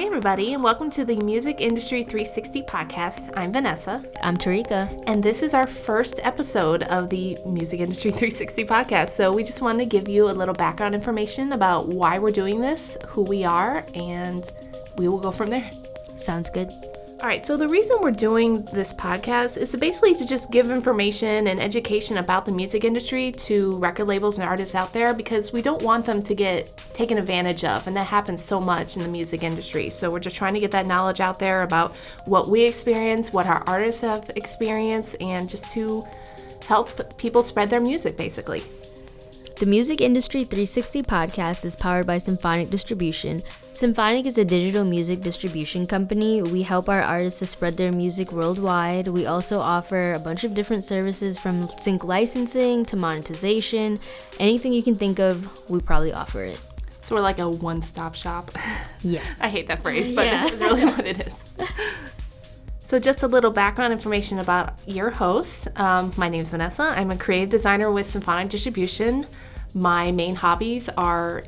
Hey everybody, and welcome to the Music Industry 360 podcast. I'm Vanessa. I'm Tarika. And this is our first episode of the Music Industry 360 podcast. So we just wanted to give you a little background information about why we're doing this, who we are, and we will go from there. Sounds good. All right, so the reason we're doing this podcast is basically to just give information and education about the music industry to record labels and artists out there, because we don't want them to get taken advantage of, and that happens so much in the music industry. So we're just trying to get that knowledge out there about what we experience, what our artists have experienced, and just to help people spread their music, basically. The Music Industry 360 podcast is powered by Symphonic Distribution. Symphonic is a digital music distribution company. We help our artists to spread their music worldwide. We also offer a bunch of different services, from sync licensing to monetization. Anything you can think of, we probably offer it. So we're like a one-stop shop. Yeah. I hate that phrase, but yeah. This is really what it is. So just a little background information about your host. My name is Vanessa. I'm a creative designer with Symphonic Distribution. My main hobbies are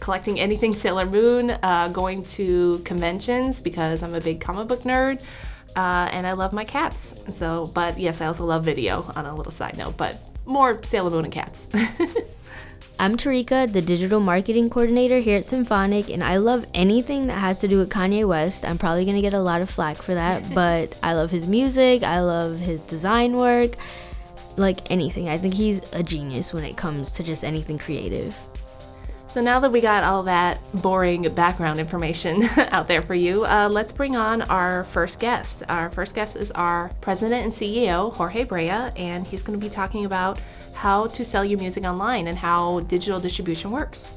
collecting anything Sailor Moon, going to conventions because I'm a big comic book nerd, and I love my cats. So, but yes, I also love video on a little side note, but more Sailor Moon and cats. I'm Tarika, the digital marketing coordinator here at Symphonic, and I love anything that has to do with Kanye West. I'm probably going to get a lot of flack for that, but I love his music, I love his design work. Like anything. I think he's a genius when it comes to just anything creative. So now that we got all that boring background information out there for you, let's bring on our first guest. Our first guest is our president and CEO, Jorge Brea, and he's going to be talking about how to sell your music online and how digital distribution works.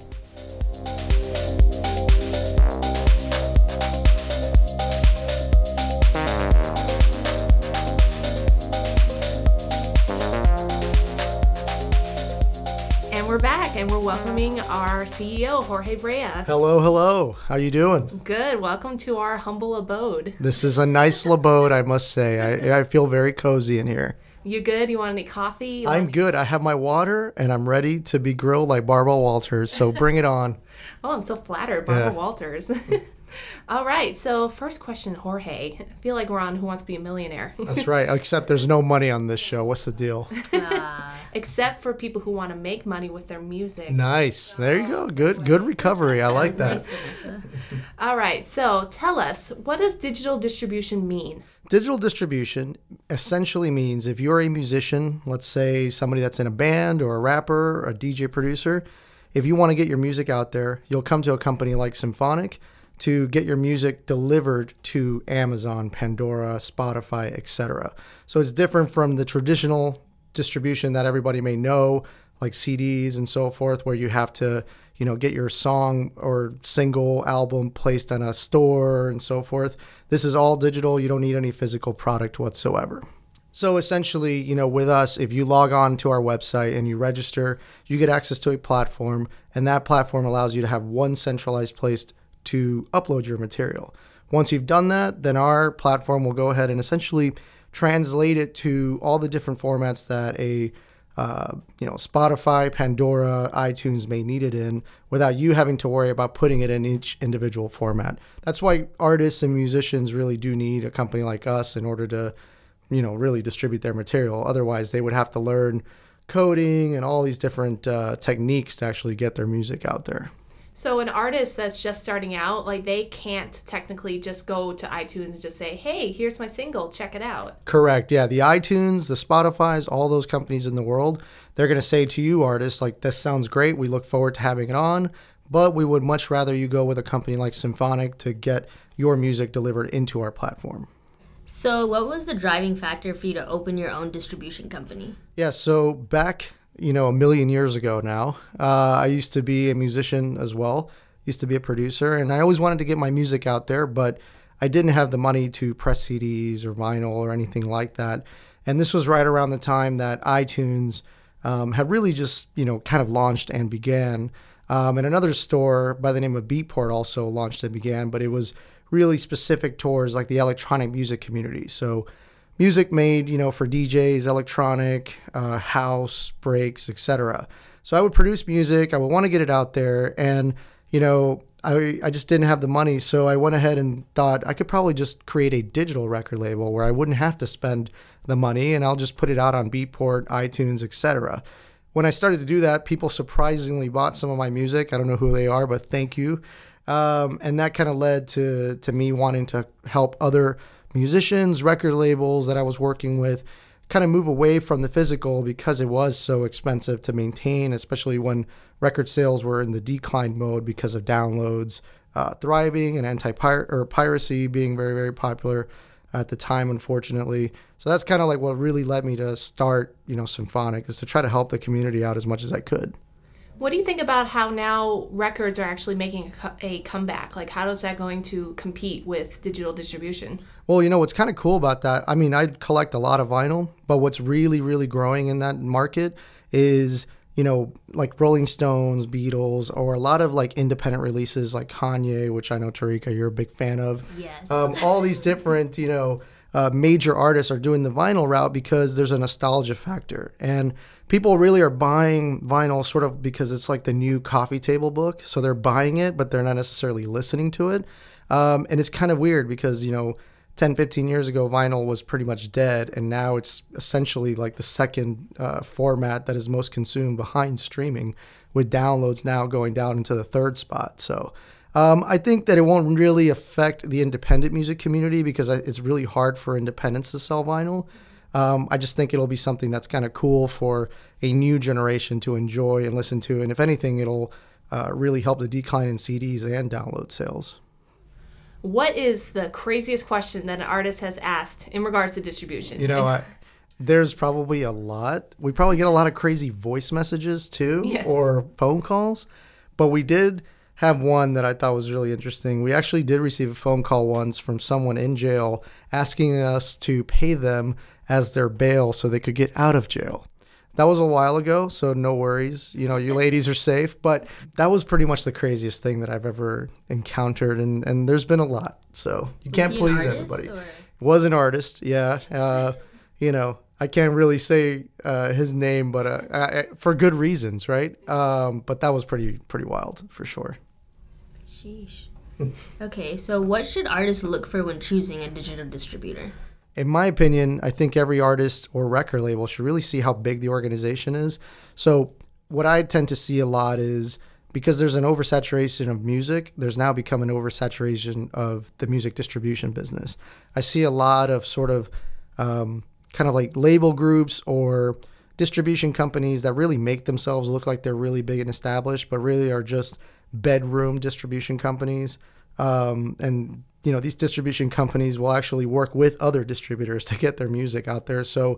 We're back, and we're welcoming our CEO, Jorge Brea. Hello, hello. How you doing? Good. Welcome to our humble abode. This is a nice abode, I must say. I feel very cozy in here. You good? You want any coffee? I'm good. I have my water, and I'm ready to be grilled like Barbara Walters, so bring it on. Oh, I'm so flattered, Barbara Walters. All right, so first question, Jorge. I feel like we're on Who Wants to Be a Millionaire. That's right, except there's no money on this show. What's the deal? Except for people who want to make money with their music. Nice. There you go. Good recovery. I like that. All right, so tell us, what does digital distribution mean? Digital distribution essentially means if you're a musician, let's say somebody that's in a band or a rapper or a DJ producer, if you want to get your music out there, you'll come to a company like Symphonic to get your music delivered to Amazon, Pandora, Spotify, etc. So it's different from the traditional distribution that everybody may know, like CDs and so forth, where you have to, get your song or single album placed on a store and so forth. This is all digital. You don't need any physical product whatsoever. So essentially, with us, if you log on to our website and you register, you get access to a platform, and that platform allows you to have one centralized place to upload your material. Once you've done that, then our platform will go ahead and essentially translate it to all the different formats that a Spotify, Pandora, iTunes may need it in, without you having to worry about putting it in each individual format. That's why artists and musicians really do need a company like us in order to, really distribute their material. Otherwise, they would have to learn coding and all these different techniques to actually get their music out there. So an artist that's just starting out, they can't technically just go to iTunes and just say, hey, here's my single, check it out. Correct. Yeah. The iTunes, the Spotifys, all those companies in the world, they're going to say to you artists, this sounds great. We look forward to having it on, but we would much rather you go with a company like Symphonic to get your music delivered into our platform. So what was the driving factor for you to open your own distribution company? Yeah. So back a million years ago now. I used to be a musician as well, used to be a producer, and I always wanted to get my music out there, but I didn't have the money to press CDs or vinyl or anything like that. And this was right around the time that iTunes had really just, kind of launched and began. And another store by the name of Beatport also launched and began, but it was really specific towards the electronic music community. So music made, for DJs, electronic, house, breaks, etc. So I would produce music. I would want to get it out there. And, I just didn't have the money, so I went ahead and thought I could probably just create a digital record label where I wouldn't have to spend the money, and I'll just put it out on Beatport, iTunes, etc. When I started to do that, people surprisingly bought some of my music. I don't know who they are, but thank you. And that kind of led to me wanting to help other musicians, record labels that I was working with kind of move away from the physical because it was so expensive to maintain, especially when record sales were in the decline mode because of downloads thriving and piracy being very, very popular at the time, unfortunately. So that's kind of like what really led me to start, Symphonic, is to try to help the community out as much as I could. What do you think about how now records are actually making a comeback? Like, how is that going to compete with digital distribution? Well, what's kind of cool about that, I mean, I collect a lot of vinyl, but what's really, really growing in that market is, like Rolling Stones, Beatles, or a lot of like independent releases like Kanye, which I know, Tarika, you're a big fan of. Yes. All these different, major artists are doing the vinyl route because there's a nostalgia factor. And people really are buying vinyl sort of because it's like the new coffee table book. So they're buying it, but they're not necessarily listening to it. And it's kind of weird because, 10, 15 years ago, vinyl was pretty much dead. And now it's essentially like the second format that is most consumed behind streaming, with downloads now going down into the third spot. So I think that it won't really affect the independent music community because it's really hard for independents to sell vinyl. I just think it'll be something that's kind of cool for a new generation to enjoy and listen to. And if anything, it'll really help the decline in CDs and download sales. What is the craziest question that an artist has asked in regards to distribution? There's probably a lot. We probably get a lot of crazy voice messages too, yes, or phone calls. But we did have one that I thought was really interesting. We actually did receive a phone call once from someone in jail asking us to pay them as their bail so they could get out of jail. That was a while ago, so no worries. You ladies are safe. But that was pretty much the craziest thing that I've ever encountered, and there's been a lot. So you can't please everybody. Was an artist, yeah. I can't really say his name, but for good reasons, right? But that was pretty wild, for sure. Sheesh. Okay, so what should artists look for when choosing a digital distributor? In my opinion, I think every artist or record label should really see how big the organization is. So what I tend to see a lot is, because there's an oversaturation of music, there's now become an oversaturation of the music distribution business. I see a lot of sort of kind of like label groups or distribution companies that really make themselves look like they're really big and established, but really are just bedroom distribution companies. And these distribution companies will actually work with other distributors to get their music out there. So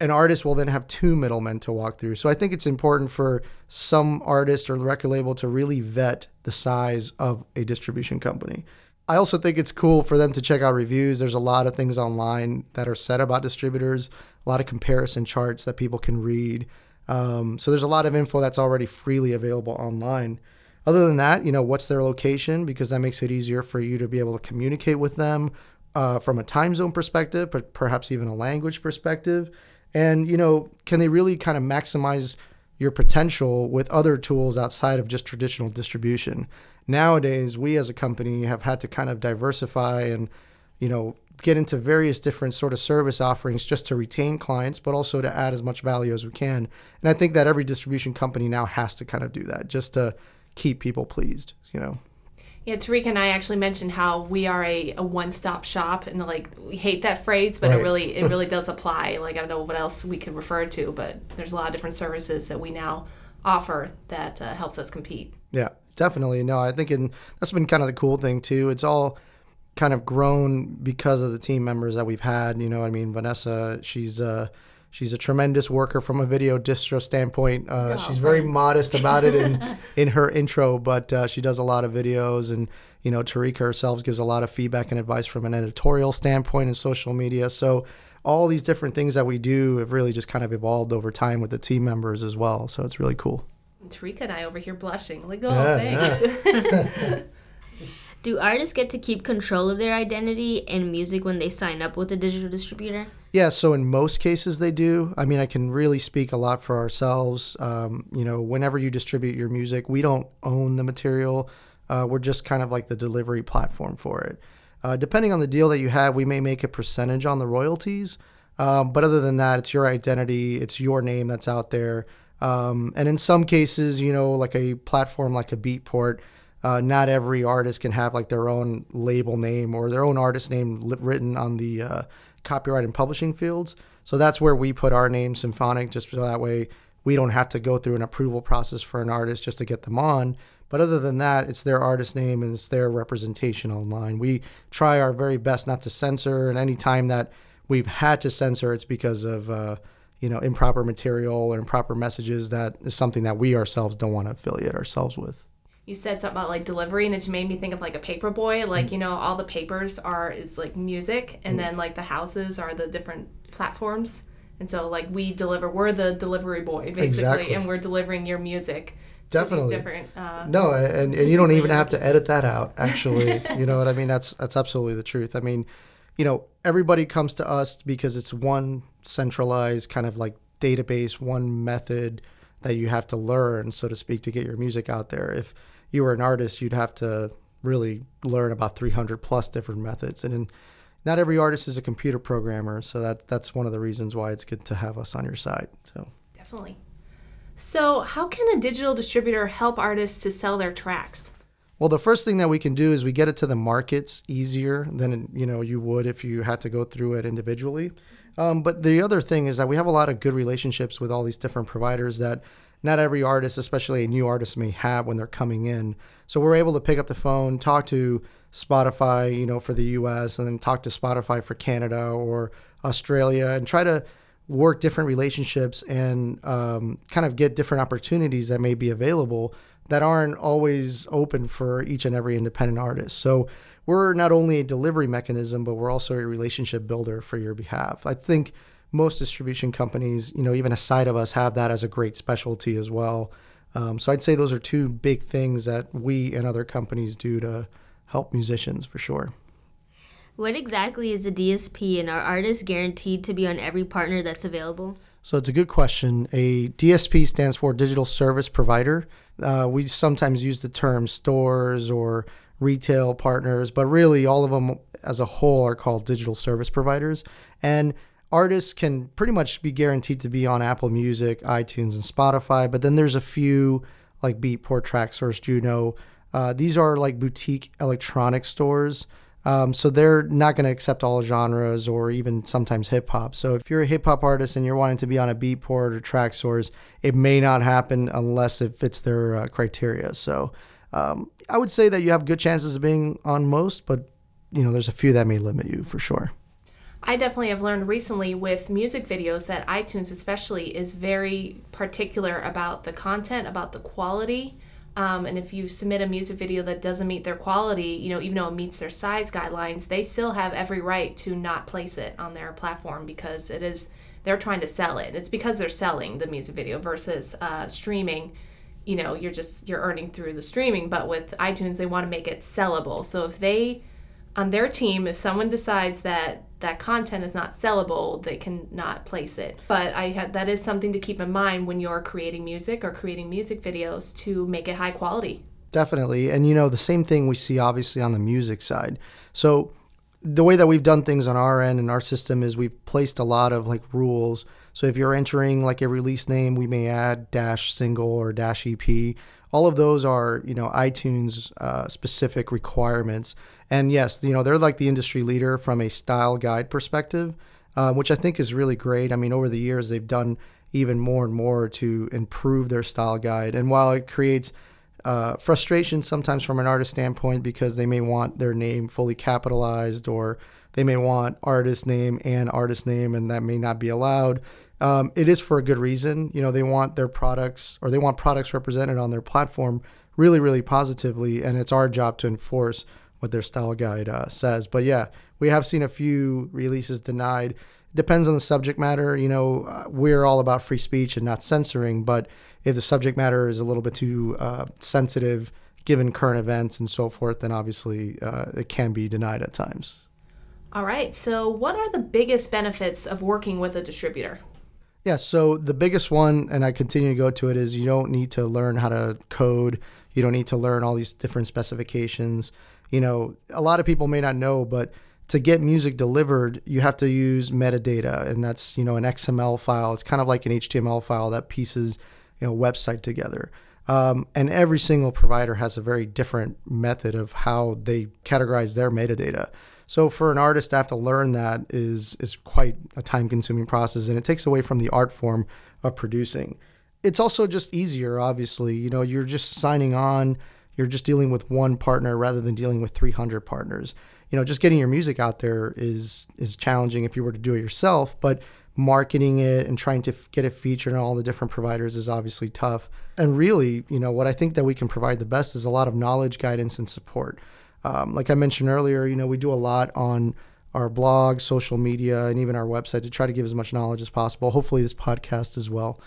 an artist will then have two middlemen to walk through. So I think it's important for some artist or record label to really vet the size of a distribution company. I also think it's cool for them to check out reviews. There's a lot of things online that are said about distributors, a lot of comparison charts that people can read. So there's a lot of info that's already freely available online. Other than that, what's their location? Because that makes it easier for you to be able to communicate with them from a time zone perspective, but perhaps even a language perspective. And, can they really kind of maximize your potential with other tools outside of just traditional distribution? Nowadays, we as a company have had to kind of diversify and, get into various different sort of service offerings just to retain clients, but also to add as much value as we can. And I think that every distribution company now has to kind of do that just to keep people pleased, Yeah, Tarika and I actually mentioned how we are a one-stop shop, and we hate that phrase, but right, it really does apply. I don't know what else we could refer to, but there's a lot of different services that we now offer that helps us compete. Yeah, definitely. No, I think that's been kind of the cool thing too. It's all kind of grown because of the team members that we've had. Vanessa, she's a tremendous worker from a video distro standpoint. She's very modest about it in her intro, but she does a lot of videos. And, Tarika herself gives a lot of feedback and advice from an editorial standpoint and social media. So all these different things that we do have really just kind of evolved over time with the team members as well. So it's really cool. Tarika and I over here blushing. Thanks. Yeah. Do artists get to keep control of their identity and music when they sign up with a digital distributor? Yeah, so in most cases they do. I mean, I can really speak a lot for ourselves. Whenever you distribute your music, we don't own the material. We're just kind of like the delivery platform for it. Depending on the deal that you have, we may make a percentage on the royalties. But other than that, it's your identity, it's your name that's out there. And in some cases, you know, like a platform like a Beatport, not every artist can have like their own label name or their own artist name written on the copyright and publishing fields. So that's where we put our name, Symphonic, just so that way we don't have to go through an approval process for an artist just to get them on. But other than that, it's their artist name and it's their representation online. We try our very best not to censor, and any time that we've had to censor, it's because of improper material or improper messages. That is something that we ourselves don't want to affiliate ourselves with. You said something about like delivery, and it made me think of like a paper boy. Like all the papers is like music, and then like the houses are the different platforms. And so like we deliver, we're the delivery boy basically, exactly. And we're delivering your music. Definitely. These different, no, and you don't even have to edit that out. Actually, you know what I mean? That's absolutely the truth. I mean, everybody comes to us because it's one centralized kind of like database, one method that you have to learn, so to speak, to get your music out there. If you were an artist, you'd have to really learn about 300 plus different methods. And not every artist is a computer programmer. So that's one of the reasons why it's good to have us on your side. So definitely. So how can a digital distributor help artists to sell their tracks? Well, the first thing that we can do is we get it to the markets easier than you would if you had to go through it individually. But the other thing is that we have a lot of good relationships with all these different providers that not every artist, especially a new artist, may have when they're coming in. So we're able to pick up the phone, talk to Spotify, for the U.S., and then talk to Spotify for Canada or Australia, and try to work different relationships and kind of get different opportunities that may be available that aren't always open for each and every independent artist. So we're not only a delivery mechanism, but we're also a relationship builder for your behalf. I think most distribution companies, even aside of us, have that as a great specialty as well. So I'd say those are two big things that we and other companies do to help musicians for sure. What exactly is a DSP, and are artists guaranteed to be on every partner that's available? So it's a good question. A DSP stands for Digital Service Provider. We sometimes use the term stores or retail partners, but really all of them as a whole are called digital service providers. And artists can pretty much be guaranteed to be on Apple Music, iTunes, and Spotify. But then there's a few like Beatport, Traxsource, Juno. These are like boutique electronic stores. So they're not going to accept all genres or even sometimes hip hop. So if you're a hip hop artist and you're wanting to be on a Beatport or Traxsource, it may not happen unless it fits their criteria. So I would say that you have good chances of being on most, but there's a few that may limit you for sure. I definitely have learned recently with music videos that iTunes especially is very particular about the content, about the quality. And if you submit a music video that doesn't meet their quality, even though it meets their size guidelines, they still have every right to not place it on their platform because they're trying to sell it. It's because they're selling the music video versus streaming. You're earning through the streaming, but with iTunes, they want to make it sellable. So if if someone decides that that content is not sellable, they cannot place it. But that is something to keep in mind when you're creating music or creating music videos to make it high quality. Definitely. And the same thing we see obviously on the music side. So the way that we've done things on our end and our system is we've placed a lot of like rules. So if you're entering like a release name, we may add -single or -EP. All of those are, iTunes specific requirements. And yes, they're like the industry leader from a style guide perspective, which I think is really great. I mean, over the years, they've done even more and more to improve their style guide. And while it creates frustration sometimes from an artist standpoint because they may want their name fully capitalized or they may want artist name, and that may not be allowed. It is for a good reason. They want their products or they want products represented on their platform really, really positively. And it's our job to enforce what their style guide says. But yeah, we have seen a few releases denied. Depends on the subject matter. We're all about free speech and not censoring. But if the subject matter is a little bit too sensitive, given current events and so forth, then obviously it can be denied at times. All right, so what are the biggest benefits of working with a distributor? Yeah, so the biggest one, and I continue to go to it, is you don't need to learn how to code. You don't need to learn all these different specifications. You know, a lot of people may not know, but to get music delivered, you have to use metadata, and that's, you know, an XML file. It's kind of like an HTML file that pieces, you know, website together. And every single provider has a very different method of how they categorize their metadata. So for an artist to have to learn that is quite a time-consuming process, and it takes away from the art form of producing. It's also just easier, obviously. You know, you're just signing on. You're just dealing with one partner rather than dealing with 300 partners. You know, just getting your music out there is challenging if you were to do it yourself, but marketing it and trying to get it featured on all the different providers is obviously tough. And really, you know, what I think that we can provide the best is a lot of knowledge, guidance, and support. Like I mentioned earlier, you know, we do a lot on our blog, social media, and even our website to try to give as much knowledge as possible. Hopefully this podcast as well,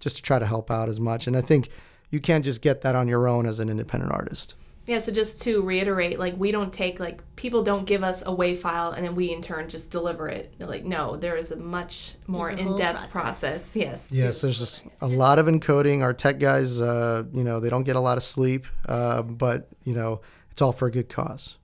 just to try to help out as much. And I think you can't just get that on your own as an independent artist. Yeah, so just to reiterate, like, we don't take, like, people don't give us a WAV file and then we in turn just deliver it. Like, no, there is a much more in-depth process. Yes, there's just a lot of encoding. Our tech guys, you know, they don't get a lot of sleep, but, you know, it's all for a good cause.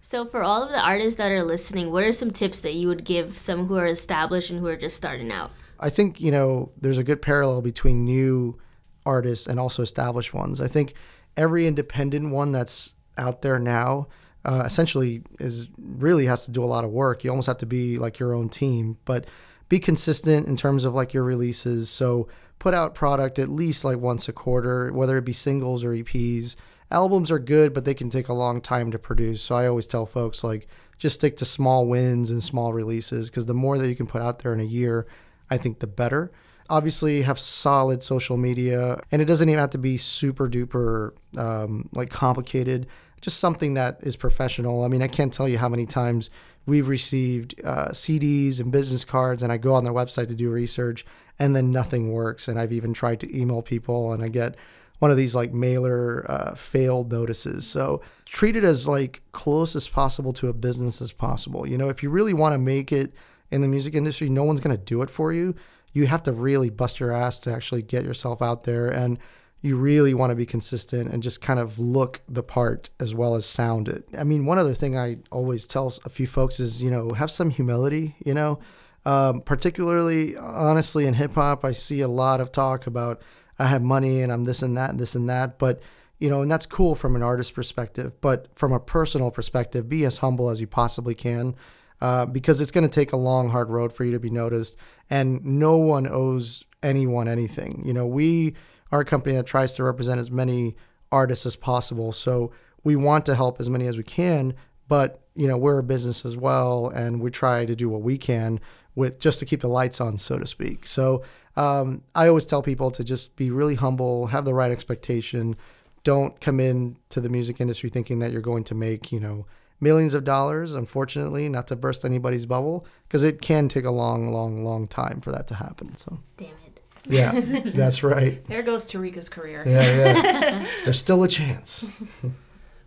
So for all of the artists that are listening, what are some tips that you would give some who are established and who are just starting out? I think, you know, there's a good parallel between new artists and also established ones. I think every independent one that's out there now essentially is really has to do a lot of work. You almost have to be like your own team, but be consistent in terms of like your releases. So put out product at least like once a quarter, whether it be singles or EPs. Albums are good, but they can take a long time to produce. So I always tell folks, like, just stick to small wins and small releases, because the more that you can put out there in a year, I think the better. Obviously have solid social media, and it doesn't even have to be super duper like complicated, just something that is professional. I mean, I can't tell you how many times we've received CDs and business cards, and I go on their website to do research and then nothing works. And I've even tried to email people and I get one of these like mailer failed notices. So treat it as like close as possible to a business as possible. You know, if you really want to make it in the music industry, no one's going to do it for you. You have to really bust your ass to actually get yourself out there, and you really want to be consistent and just kind of look the part as well as sound it. I mean, one other thing I always tell a few folks is, you know, have some humility, you know, particularly honestly in hip hop, I see a lot of talk about I have money and I'm this and that and this and that, but, you know, and that's cool from an artist's perspective, but from a personal perspective, be as humble as you possibly can. Because it's going to take a long, hard road for you to be noticed, and no one owes anyone anything. You know, we are a company that tries to represent as many artists as possible, so we want to help as many as we can, but, you know, we're a business as well, and we try to do what we can with just to keep the lights on, so to speak. So I always tell people to just be really humble, have the right expectation. Don't come in to the music industry thinking that you're going to make, you know, millions of dollars, unfortunately, not to burst anybody's bubble, because it can take a long, long, long time for that to happen. So damn it. Yeah, that's right. There goes Tarika's career. Yeah. There's still a chance.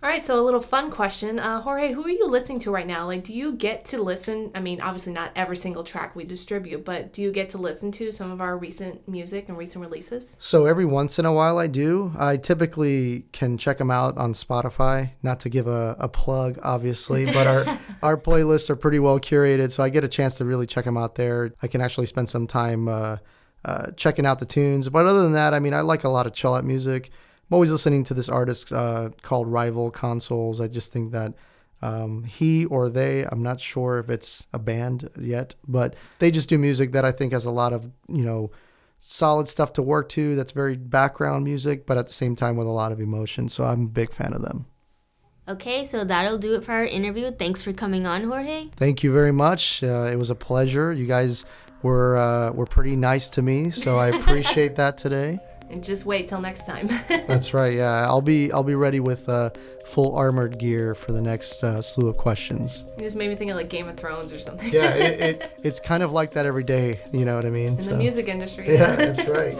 All right, so a little fun question. Jorge, who are you listening to right now? Like, do you get to listen? I mean, obviously not every single track we distribute, but do you get to listen to some of our recent music and recent releases? So every once in a while I do. I typically can check them out on Spotify, not to give a plug, obviously, but our, our playlists are pretty well curated, so I get a chance to really check them out there. I can actually spend some time checking out the tunes. But other than that, I mean, I like a lot of chill-out music. I'm always listening to this artist called Rival Consoles. I just think that he or they, I'm not sure if it's a band yet, but they just do music that I think has a lot of, you know, solid stuff to work to. That's very background music, but at the same time with a lot of emotion. So I'm a big fan of them. Okay, so that'll do it for our interview. Thanks for coming on, Jorge. Thank you very much. It was a pleasure. You guys were pretty nice to me, so I appreciate that today. And just wait till next time. That's right. Yeah, I'll be ready with full armored gear for the next slew of questions. You just made me think of like Game of Thrones or something. Yeah, it's kind of like that every day. You know what I mean? In the music industry. Yeah, that's right.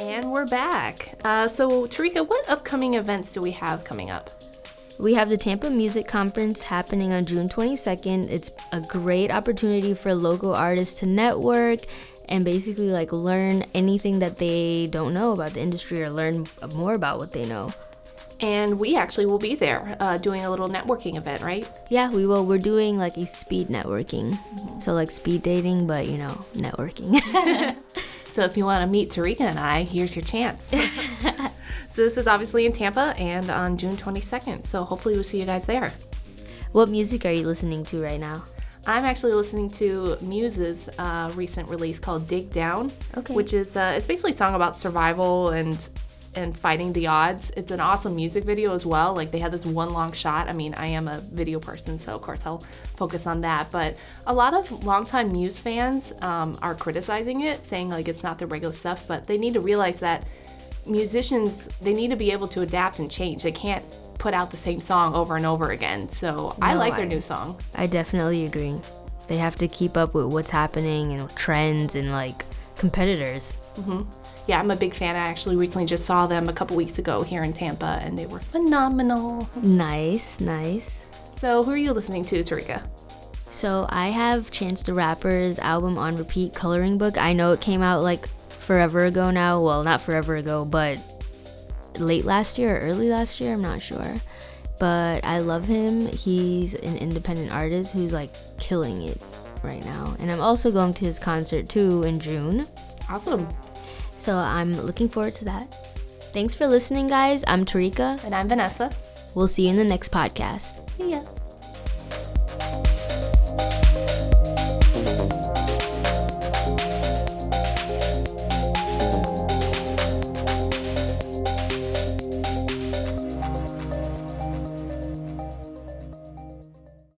And we're back. So, Tarika, what upcoming events do we have coming up? We have the Tampa Music Conference happening on June 22nd. It's a great opportunity for local artists to network and basically like learn anything that they don't know about the industry or learn more about what they know. And we actually will be there doing a little networking event, right? Yeah, we will. We're doing like a speed networking. Mm-hmm. So like speed dating, but you know, networking. So if you want to meet Tarika and I, here's your chance. So this is obviously in Tampa and on June 22nd. So hopefully we'll see you guys there. What music are you listening to right now? I'm actually listening to Muse's recent release called Dig Down, which is it's basically a song about survival and fighting the odds. It's an awesome music video as well. Like they had this one long shot. I mean, I am a video person, so of course I'll focus on that. But a lot of longtime Muse fans are criticizing it, saying like it's not the regular stuff, but they need to realize that musicians, they need to be able to adapt and change. They can't put out the same song over and over again. So no, I like their new song. I definitely agree. They have to keep up with what's happening and trends and like competitors. Mm-hmm. Yeah, I'm a big fan. I actually recently just saw them a couple weeks ago here in Tampa and they were phenomenal. Nice, nice. So who are you listening to, Tarika? So I have Chance the Rapper's album on repeat, Coloring Book. I know it came out like forever ago now. Well, not forever ago, but late last year or early last year, I'm not sure. But I love him. He's an independent artist who's like killing it right now. And I'm also going to his concert too in June. Awesome. So I'm looking forward to that. Thanks for listening, guys. I'm Tarika. And I'm Vanessa. We'll see you in the next podcast. See ya.